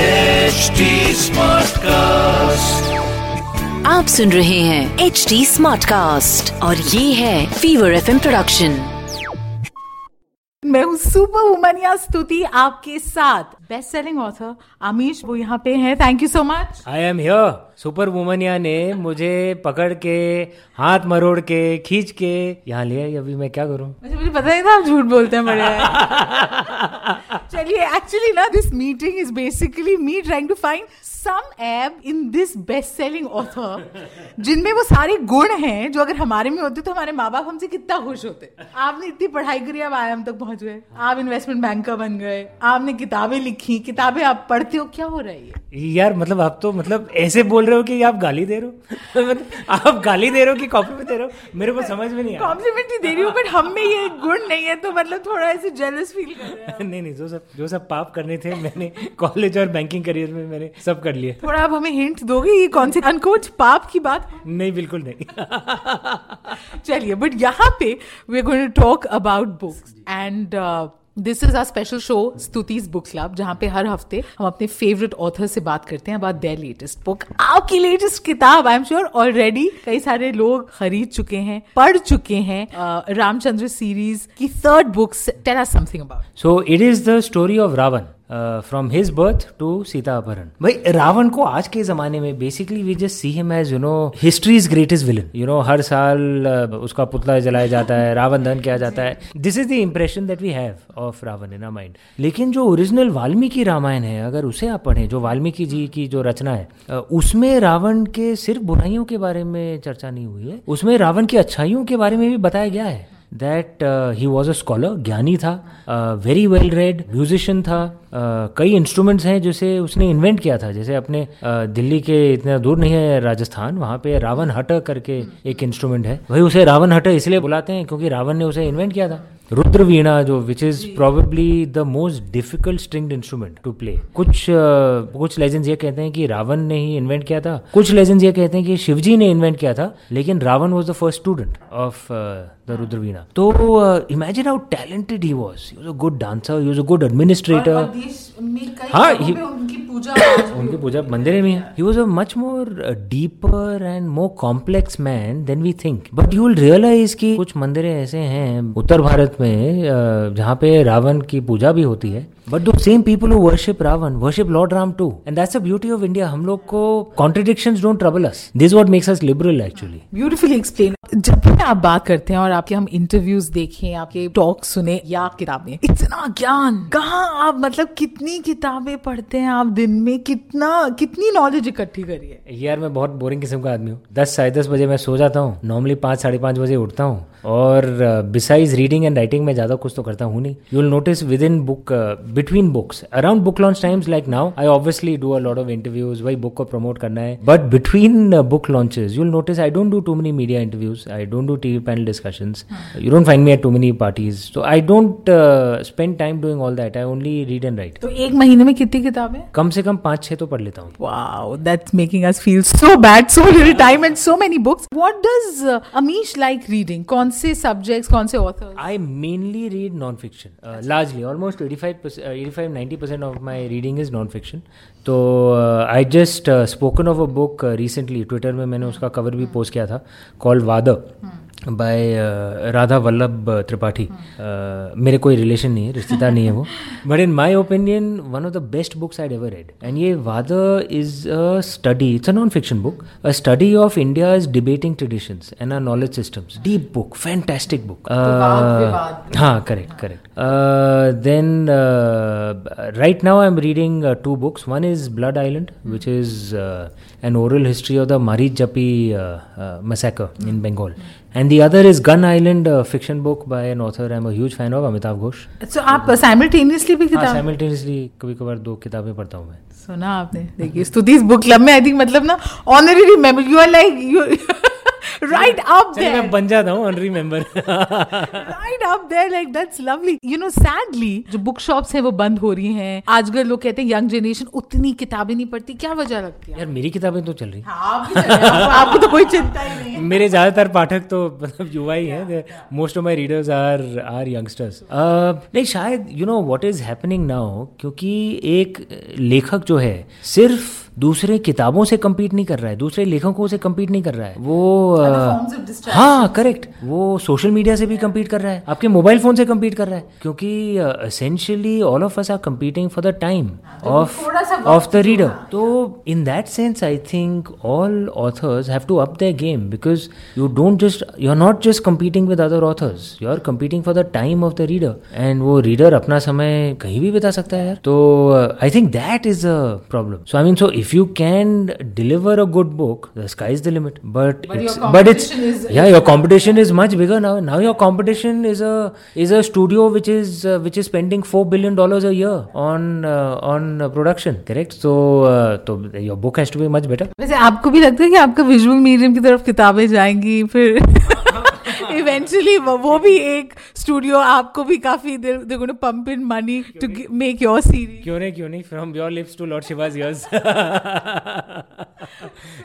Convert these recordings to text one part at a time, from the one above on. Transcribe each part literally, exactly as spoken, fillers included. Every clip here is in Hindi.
H D Smartcast, आप सुन रहे हैं H D Smartcast और ये है Fever F M प्रोडक्शन। मैं हूँ सुपर वुमन या स्तुति आपके साथ। बेस्ट सेलिंग ऑथर अमीश वो यहाँ पे हैं, thank you so much. I am here. Super वुमनिया ने मुझे पकड़ के हाथ मरोड़ के खींच के यहाँ लिया, अभी मैं क्या करूँ। मुझे पता नहीं था आप झूठ बोलते हैं बड़े। चलिए, एक्चुअली ना this meeting is basically me trying to find some ऐब in this best selling author जिनमें वो सारे गुण हैं जो अगर हमारे में होते तो हमारे माँ बाप हमसे कितना खुश होते। आपने इतनी पढ़ाई करी, आप आई एम तक पहुँच गए, आप इन्वेस्टमेंट बैंकर बन गए, आपने किताबें लिखी, किताबें आप पढ़ते हो, क्या हो रहा है यार। मतलब आप तो मतलब ऐसे बोल रहे हो कि आप गाली दे रहे हो आप गाली दे रहे हो कि कॉम्प्लीमेंट दे रहे हो, मेरे को समझ में नहीं आ रहा। कॉम्प्लीमेंट ही दे रही हूँ बट हम में ये गुण नहीं है तो मतलब थोड़ा ऐसे जेलस फील कर रहे हैं। नहीं नहीं, जो सब जो सब पाप करने थे मैंने कॉलेज और बैंकिंग करियर में मैंने सब कर लिए। थोड़ा आप हमें हिंट दोगे ये कौन से अनकोच पाप की बात? नहीं, बिल्कुल नहीं। चलिए, बट यहाँ पे we are going to talk about books and this is our special show Stuti's book club, जहाँ पे हर हफ्ते हम अपने फेवरेट ऑथर से बात करते हैं अबाउट देयर लेटेस्ट बुक। आपकी लेटेस्ट किताब आई एम श्योर ऑलरेडी कई सारे लोग खरीद चुके हैं, पढ़ चुके हैं। uh, रामचंद्र सीरीज की third book, tell us something about. So it is the story of Ravan from his birth to Sita अपहरण। भाई रावण को आज के जमाने में basically we just see him as you know history's greatest villain, you know हर साल उसका पुतला जलाया जाता है, रावण दहन किया जाता है, this is the impression that we have of Ravan in our mind. लेकिन जो ओरिजिनल वाल्मीकि रामायण है, अगर उसे आप पढ़ें, जो वाल्मीकि जी की जो रचना है, उसमें रावण के सिर्फ बुराइयों के बारे में चर्चा नहीं हुई है, उसमें रावण की अच्छाइयों के बारे में भी बताया गया है। That he was a scholar, ज्ञानी था, वेरी वेल रेड, म्यूजिशियन था, uh, कई इंस्ट्रूमेंट्स हैं जिसे उसने इन्वेंट किया था। जैसे अपने uh, दिल्ली के इतना दूर नहीं है राजस्थान, वहाँ पे रावण हटर करके एक इंस्ट्रूमेंट है, वही उसे रावण हटर इसलिए बुलाते हैं क्योंकि रावण ने उसे इन्वेंट किया था। रुद्रवीणा जो which is probably the most difficult stringed instrument to play. कुछ कुछ लेजेंड्स ये कहते हैं कि रावण ने ही इन्वेंट किया था, कुछ लेजेंड्स ये कहते हैं कि शिवजी ने इन्वेंट किया था, लेकिन Ravan was the first student of the Rudraveena. तो imagine how talented he was, he was a good dancer, he was a good administrator. हाँ, उनकी पूजा मंदिर में है। He was a much more deeper and more complex man then we think, but you will realise कि कुछ मंदिर ऐसे हैं उत्तर भारत में जहाँ पे रावण की पूजा भी होती है, but those same people who worship Ravan worship lord Ram too, and that's the beauty of India. हम लोग को contradictions don't trouble us, this what makes us liberal actually. Beautifully explain. जब भी आप बात करते हैं और आपके हम इंटरव्यूज देखें, आपके टॉक सुने या किताबें, इतना ज्ञान कहाँ आप मतलब कितनी किताबें पढ़ते हैं आप दिन में, कितना कितनी नॉलेज इकट्ठी करी है? यार मैं बहुत बोरिंग किस्म का आदमी हूँ। दस साढ़े दस बजे मैं सो जाता हूँ, नॉर्मली पाँच साढ़े पाँच बजे उठता हूँ, और बिसाइड्स रीडिंग एंड राइटिंग में ज्यादा कुछ तो करता हूँ नहीं। You will notice within book, between books, around book launch times like now I obviously do a lot of interviews, वही बुक को प्रमोट करना है, but between book launches you will notice I don't do too many media interviews, I don't do TV panel discussions, you don't find me at too many parties, so I don't spend time doing all that, I only read and write. तो एक महीने में कितनी किताबें? कम से कम पाँच छह तो पढ़ लेता हूँ। Wow, that's making us feel so bad, so little time and so many books. What does Amish like reading? कौन से सब्जेक्ट्स, कौन से authors? I mainly read non fiction largely, almost eighty-five ninety percent of my reading is non-fiction. तो I just spoken of a book recently, Twitter में मैंने उसका कवर भी पोस्ट किया था, कॉल्ड वादा बाय राधा वल्लभ त्रिपाठी। मेरे कोई रिलेशन नहीं है, रिश्तेदार नहीं है वो, but in my opinion one of the best books I'd ever read. And ये Vaada is a study, it's a non fiction book, a study of India's debating traditions and our knowledge systems. Deep book, fantastic book. हाँ, correct correct. Then right now I am reading two books, one is Blood Island, which is uh, an oral history of the Marij Japi uh, uh, massacre in Bengal. And the other is Gun Island, a fiction book by an author I'm a huge fan of, Amitabh Ghosh. So आप simultaneously भी किताब? हाँ, simultaneously कभी कभार दो किताबें पढ़ता हूँ मैं. सुना आपने, देखिए स्तुति's book club में I think मतलब ना honorary member, you are like you right up there. मैं बन जाता हूँ honorary member. Right up there, like that's lovely. You know, sadly जो book shops हैं वो बंद हो रही हैं. आजकल लोग कहते हैं young generation उतनी किताबें नहीं पढ़ती, क्या वजह लगती है? यार मेरी किताबें तो चल रही. आपको तो कोई चिंता ही नहीं. मेरे ज्यादातर पाठक तो मतलब युवा ही है. Most of my readers are are youngsters. नहीं शायद you know what is happening now, क्योंकि एक लेखक जो है सिर्फ दूसरे किताबों से कम्पीट नहीं कर रहा है, दूसरे लेखकों से कम्पीट नहीं कर रहा है, वो हाँ करेक्ट वो सोशल मीडिया से भी कम्पीट कर रहा है, आपके मोबाइल फोन से कम्पीट कर रहा है, क्योंकि essentially all of us are competing for the time of of the reader. तो in that sense I think all authors have to up their game, because you don't just you are not just competing with other authors, you are competing for the time of the reader, and वो रीडर अपना समय कहीं भी बिता सकता है यार. तो I think that is a problem. So I mean so if you can deliver a good book, the sky is the limit, but but it's, but it's is, yeah your competition is much bigger now. Now your competition is a is a studio which is uh, which is spending four billion dollars a year on uh, on uh, production, correct? So uh, to your book has to be much better. वैसे आपको भी लगता है कि आपका visual medium की तरफ किताबें जाएंगी फिर eventually वो भी एक स्टूडियो आपको भी काफी they're going to pump in money to make your series. क्यों नहीं क्यों नहीं from your lips to Lord Shiva's ears.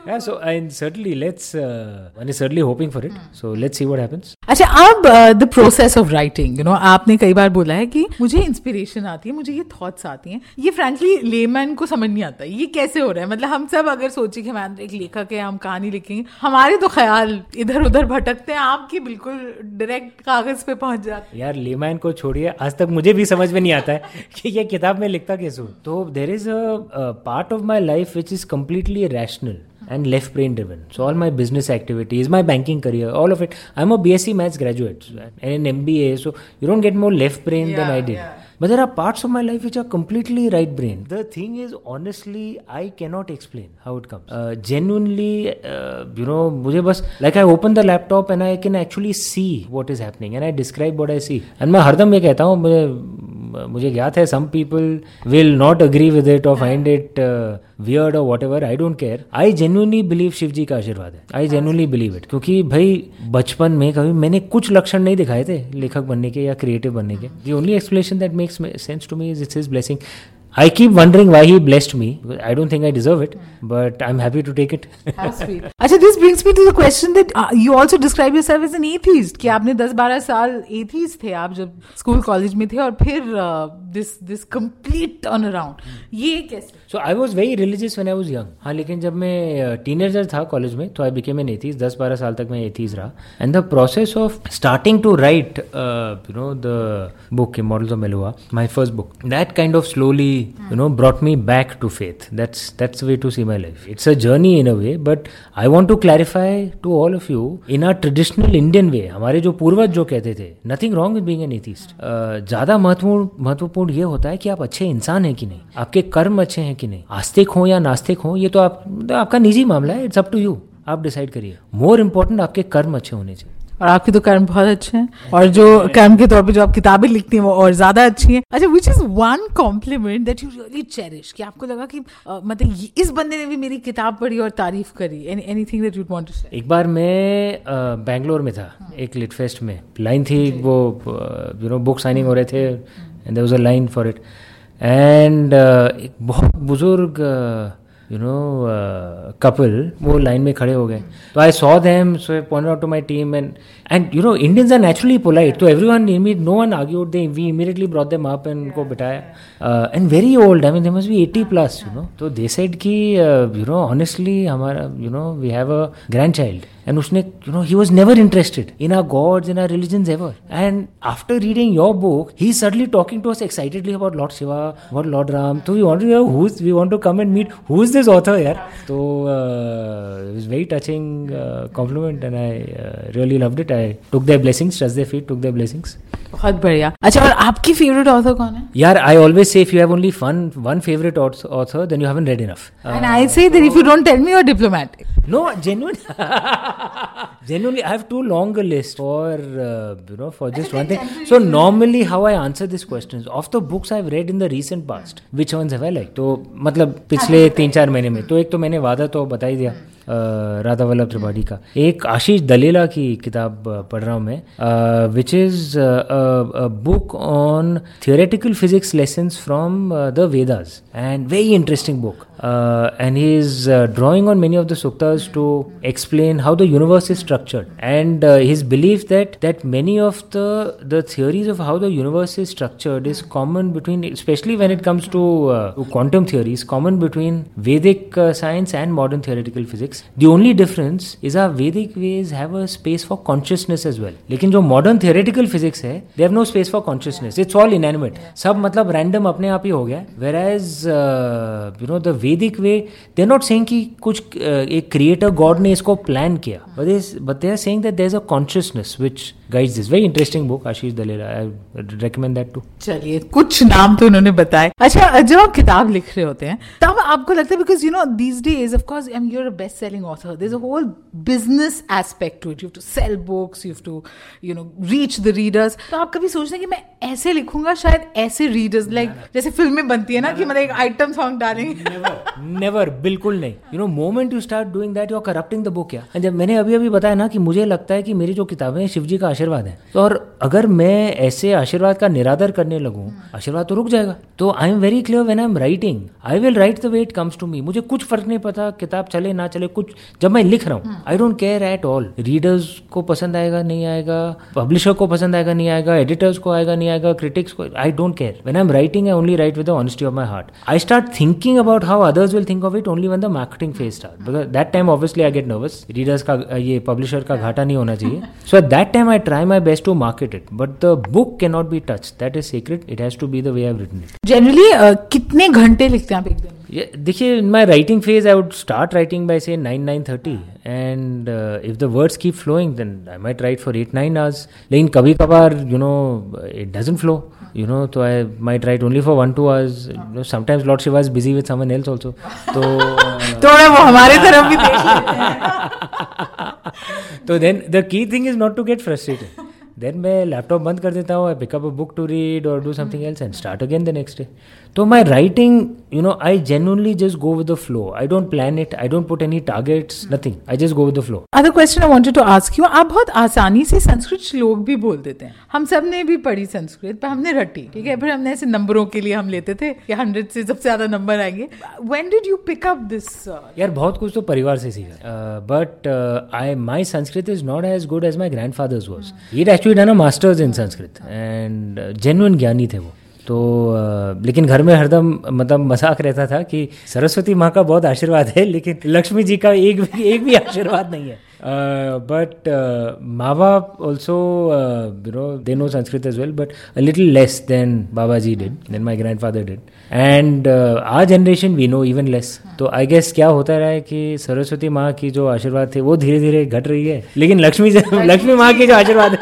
Yeah, so and certainly let's uh, one is certainly hoping for it. So let's see what happens. अच्छा अब the process of writing, you know, आपने कई बार बोला है कि मुझे इंस्पिरेशन आती है, मुझे ये थॉट्स आती हैं, ये फ्रेंकली लेमैन को समझ नहीं आता ये कैसे हो रहा है. मतलब हम सब अगर सोचे कि हम एक लेखक है, हम कहानी लिखेंगे, हमारे तो ख्याल इधर उधर भटकते हैं, आपकी बिल्कुल डायरेक्ट कागज पे पहुंच जाते. यार लेमैन को छोड़िए, आज तक मुझे भी समझ में नहीं आता है कि ये किताब में लिखता कैसे हूँ. तो there is a part of my life which is completely rational and left brain driven. So all my business activities, my banking career, all of it. I'm a B S c maths graduate and an M B A, so you don't get more left brain yeah, than I did. Yeah. But there are parts of my life which are completely right brain. The thing is, honestly, I cannot explain how it comes. Uh, genuinely, uh, you know, मुझे बस like I open the laptop and I can actually see what is हappening and I describe what I see. And मैं हरदम ये कहता हूँ, मुझे मुझे ज्ञात है some people will not agree with it or find it uh, weird or whatever. I don't care. I genuinely believe Shivji का आशीर्वाद है. I genuinely believe it. क्योंकि भाई बचपन में कभी मैंने कुछ लक्षण नहीं दिखाए थे लेखक बनने के या क्रिएटिव बनने के. The only explanation that makes sense to me is it's his blessing. I keep wondering why he blessed me. I don't think I deserve it, but I'm happy to take it. How sweet. Achha, this brings me to the question that uh, you also describe yourself as an atheist. कि आपने ten twelve साल atheist थे आप जब school college में थे और फिर uh, this this complete turnaround. ये कैसे? So I was very religious when I was young. हाँ लेकिन जब मैं teenager था college में तो I became an atheist. ten twelve साल तक मैं atheist रहा. And the process of starting to write, uh, you know, the book Immortals of Malua, my first book, that kind of slowly you know brought me back to faith. That's that's the way to see my life. It's a journey in a way, but I want to clarify to all of you in our traditional Indian way, हमारे जो पूर्वज जो कहते थे, nothing wrong with being an atheist. uh, ज्यादा महत्वपूर्ण महत्वपूर्ण ये होता है कि आप अच्छे इंसान हैं कि नहीं, आपके कर्म अच्छे हैं कि नहीं, आस्तिक हो या नास्तिक हो ये तो आप आपका निजी मामला है, it's up to you, आप डिसाइड करिए. मोर इम्पोर्टेंट आपके कर्म अच्छे होने चाहिए और आपके तो कर्म बहुत अच्छे हैं और जो कर्म के तौर पे जो आप किताबें लिखती हैं वो और ज्यादा अच्छी हैं. अच्छा which is one compliment that you really cherish कि आपको लगा कि uh, मतलब इस बंदे ने भी मेरी किताब पढ़ी और तारीफ करी, anything that you want to say? एक बार मैं बैंगलोर uh, में था एक लिटफेस्ट में, लाइन थी वो यू नो बुक साइनिंग हो रहे थे and there was a line for it and एक बहुत बुजुर्ग uh, you know uh, couple वो लाइन में खड़े हो गए. तो I saw them, so I pointed out to my team and and you know Indians are naturally polite, so everyone, no one argued, they we immediately brought them up and उनको बिठाया uh, and very old, I mean they must be eighty plus you know. तो they said कि uh, you know honestly हमारा you know we have a grandchild and उसने you know he was never interested in our gods, in our religions ever, and after reading your book he is suddenly talking to us excitedly about Lord Shiva, about Lord Ram, so we want to know who's, we want to come and meet who's this author yaar. So uh, it was very touching uh, compliment and I uh, really loved it. I took their blessings, touched their feet, took their blessings. बहुत बढ़िया. अच्छा और आपकी फेवरेट ऑथर कौन है? यार I always say if you have only fun one favourite author then you haven't read enough and I say that if you don't tell me you are diplomatic. No genuine Genuinely, I have too long a list for, uh, you know, for just one thing. So normally how I answer this question is, of the books I've read in the recent past, which ones have I liked? तो मतलब पिछले तीन चार महीने में तो एक तो मैंने वादा तो बता ही दिया, राधा वल्लभ त्रिपाठी का. एक आशीष दलेला की किताब पढ़ रहा हूँ मैं, which is a book on theoretical physics lessons from the Vedas, and very interesting book. And he is drawing on many of the suktas to explain how the universe is structured, and his belief that that many of the the theories of how the universe is structured is common between, specially when it comes to quantum theories, common between Vedic science and modern theoretical physics. The only difference is our Vedic ways have a space for consciousness as well. लेकिन जो modern theoretical physics है, they have no space for consciousness. It's all inanimate. सब मतलब random अपने आप ही हो गया. Whereas uh, you know the Vedic way, they're not saying कि कुछ uh, एक creator god ने इसको plan किया. But they but they are saying that there's a consciousness which guides this. Very interesting book, Ashish Dalela. I recommend that too. चलिए कुछ नाम तो उन्होंने बताए. अच्छा, जब आप किताब लिख रहे होते हैं तब आपको लगता है, because you know these days of course I'm you're a best selling author, there's a whole business aspect to it, you have to sell books, you have to you know reach the readers. तो आप कभी सोचते हैं कि मैं ऐसे लिखूंगा, शायद ऐसे readers, like जैसे फिल्में बनती है ना कि मतलब एक आइटम सॉन्ग डालेंगे. नेवर नेवर बिल्कुल नहीं. You know moment you start doing that you are corrupting the book. या जब मैंने अभी अभी बताया ना कि मुझे लगता है कि मेरी जो किताबें हैं शिवजी का आशीर्वाद है, और अगर मैं ऐसे आशीर्वाद का निरादर करने लगूं, आशीर्वाद तो रुक जाएगा. तो I am very clear when I am writing, I will write the way it comes to me. मुझे कुछ फर्क नहीं पता किताब चले ना चले, कुछ जब मैं लिख रहा हूँ I don't care at all. Readers को पसंद आएगा नहीं आएगा, पब्लिशर को पसंद आएगा नहीं आएगा, एडिटर्स को आएगा नहीं आएगा, क्रिटिक्स को, I don't care. When I am writing I only write with the honesty of my heart. I start thinking about how others will think of it only when the marketing phase start, because that time obviously I get nervous. Readers का ये पब्लिशर का घाटा नहीं होना चाहिए, so at that time I try my best to market it, but the book can not be touch. That is secret, it has to be the way I have written it. Generally कितने घंटे लिखते हैं आप एक दिन? देखिए, in my writing phase I would start writing by say nine nine thirty and if the words keep flowing then I might write for eight nine hours. लेकिन कभी कभार you know it doesn't flow, you know, so I might write only for one, two hours. You know, sometimes Lord Shiva is busy with someone else also. So, थोड़ा वो हमारे तरफ भी देख लेते हैं. So then the key thing is not to get frustrated. Then मैं लैपटॉप बंद कर देता हूँ, I pick up a book to read और do something else and start again the next day. तो my writing, you know, I genuinely just go with the flow. I don't plan it, I don't put any targets, nothing. I just go with the flow. Other question I wanted to ask you, आप बहुत आसानी से संस्कृत श्लोक भी बोल देते हैं. हम सब ने भी पढ़ी संस्कृत, पर हमने रटी, ठीक है, पर हमने ऐसे नंबरों के लिए हम लेते थे कि हंड्रेड से सबसे ज्यादा नंबर आएंगे. When did you pick up this? यार बहुत कुछ तो परिवार से सीखा, but I my Sanskrit is not as good as my grandfather's was. Done a master's in Sanskrit and genuine ज्ञानी थे वो तो. लेकिन घर में हरदम मतलब मजाक रहता था कि सरस्वती माँ का बहुत आशीर्वाद है, लेकिन लक्ष्मी जी का एक भी एक भी आशीर्वाद नहीं है. बट माँ बाप also you know they know Sanskrit as well, but a little less then Baba ji did, then my grandfather did, and our generation we know even less. तो आई गेस क्या होता रहा है कि सरस्वती माँ की जो आशीर्वाद थे वो धीरे धीरे घट रही है, लेकिन लक्ष्मी लक्ष्मी माँ की जो आशीर्वाद है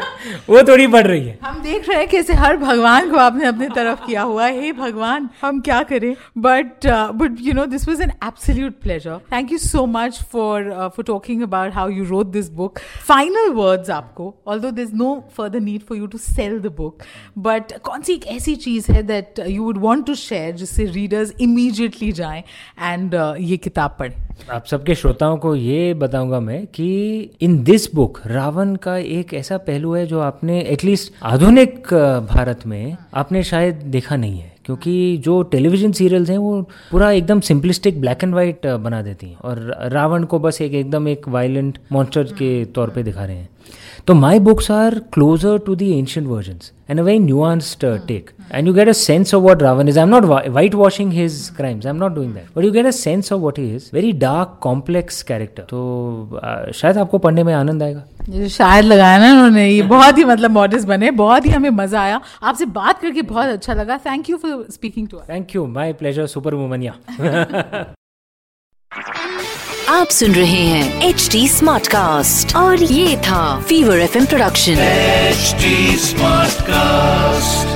वो थोड़ी बढ़ रही है. हम देख रहे हैं कैसे हर भगवान को आपने अपनी तरफ किया हुआ है. हे भगवान, हम क्या करें? But but you know this was an absolute pleasure. Thank you so much for for talking about how you wrote this book. Final words आपको, although there's no further need for you to sell the book, but कौन सी एक ऐसी चीज़ है that you would want to share जिससे readers immediately जाएं and uh, ये किताब पढ़ें? आप सबके श्रोताओं को ये बताऊंगा मैं कि इन दिस बुक रावण का एक ऐसा पहलू है जो आपने एटलीस्ट आधुनिक भारत में आपने शायद देखा नहीं है, क्योंकि जो टेलीविजन सीरियल्स हैं वो पूरा एकदम सिंपलिस्टिक ब्लैक एंड वाइट बना देती हैं और रावण को बस एक एकदम एक वायलेंट मॉन्स्टर के तौर पे दिखा रहे हैं. तो my books are closer to the ancient versions and a very nuanced take, and you get a sense of what Ravan is. I am not whitewashing his crimes, I am not doing that, but you get a sense of what he is, very dark complex character. तो शायद आपको पढ़ने में आनंद आएगा. ये शायद लगाया ना उन्होंने, ये बहुत ही मतलब मॉडर्न बने, बहुत ही हमें मजा आया आपसे बात करके, बहुत अच्छा लगा. Thank you for speaking to us. Thank you, my pleasure super Womania. आप सुन रहे हैं एच डी स्मार्ट कास्ट और ये था Fever F M production H D smart cast.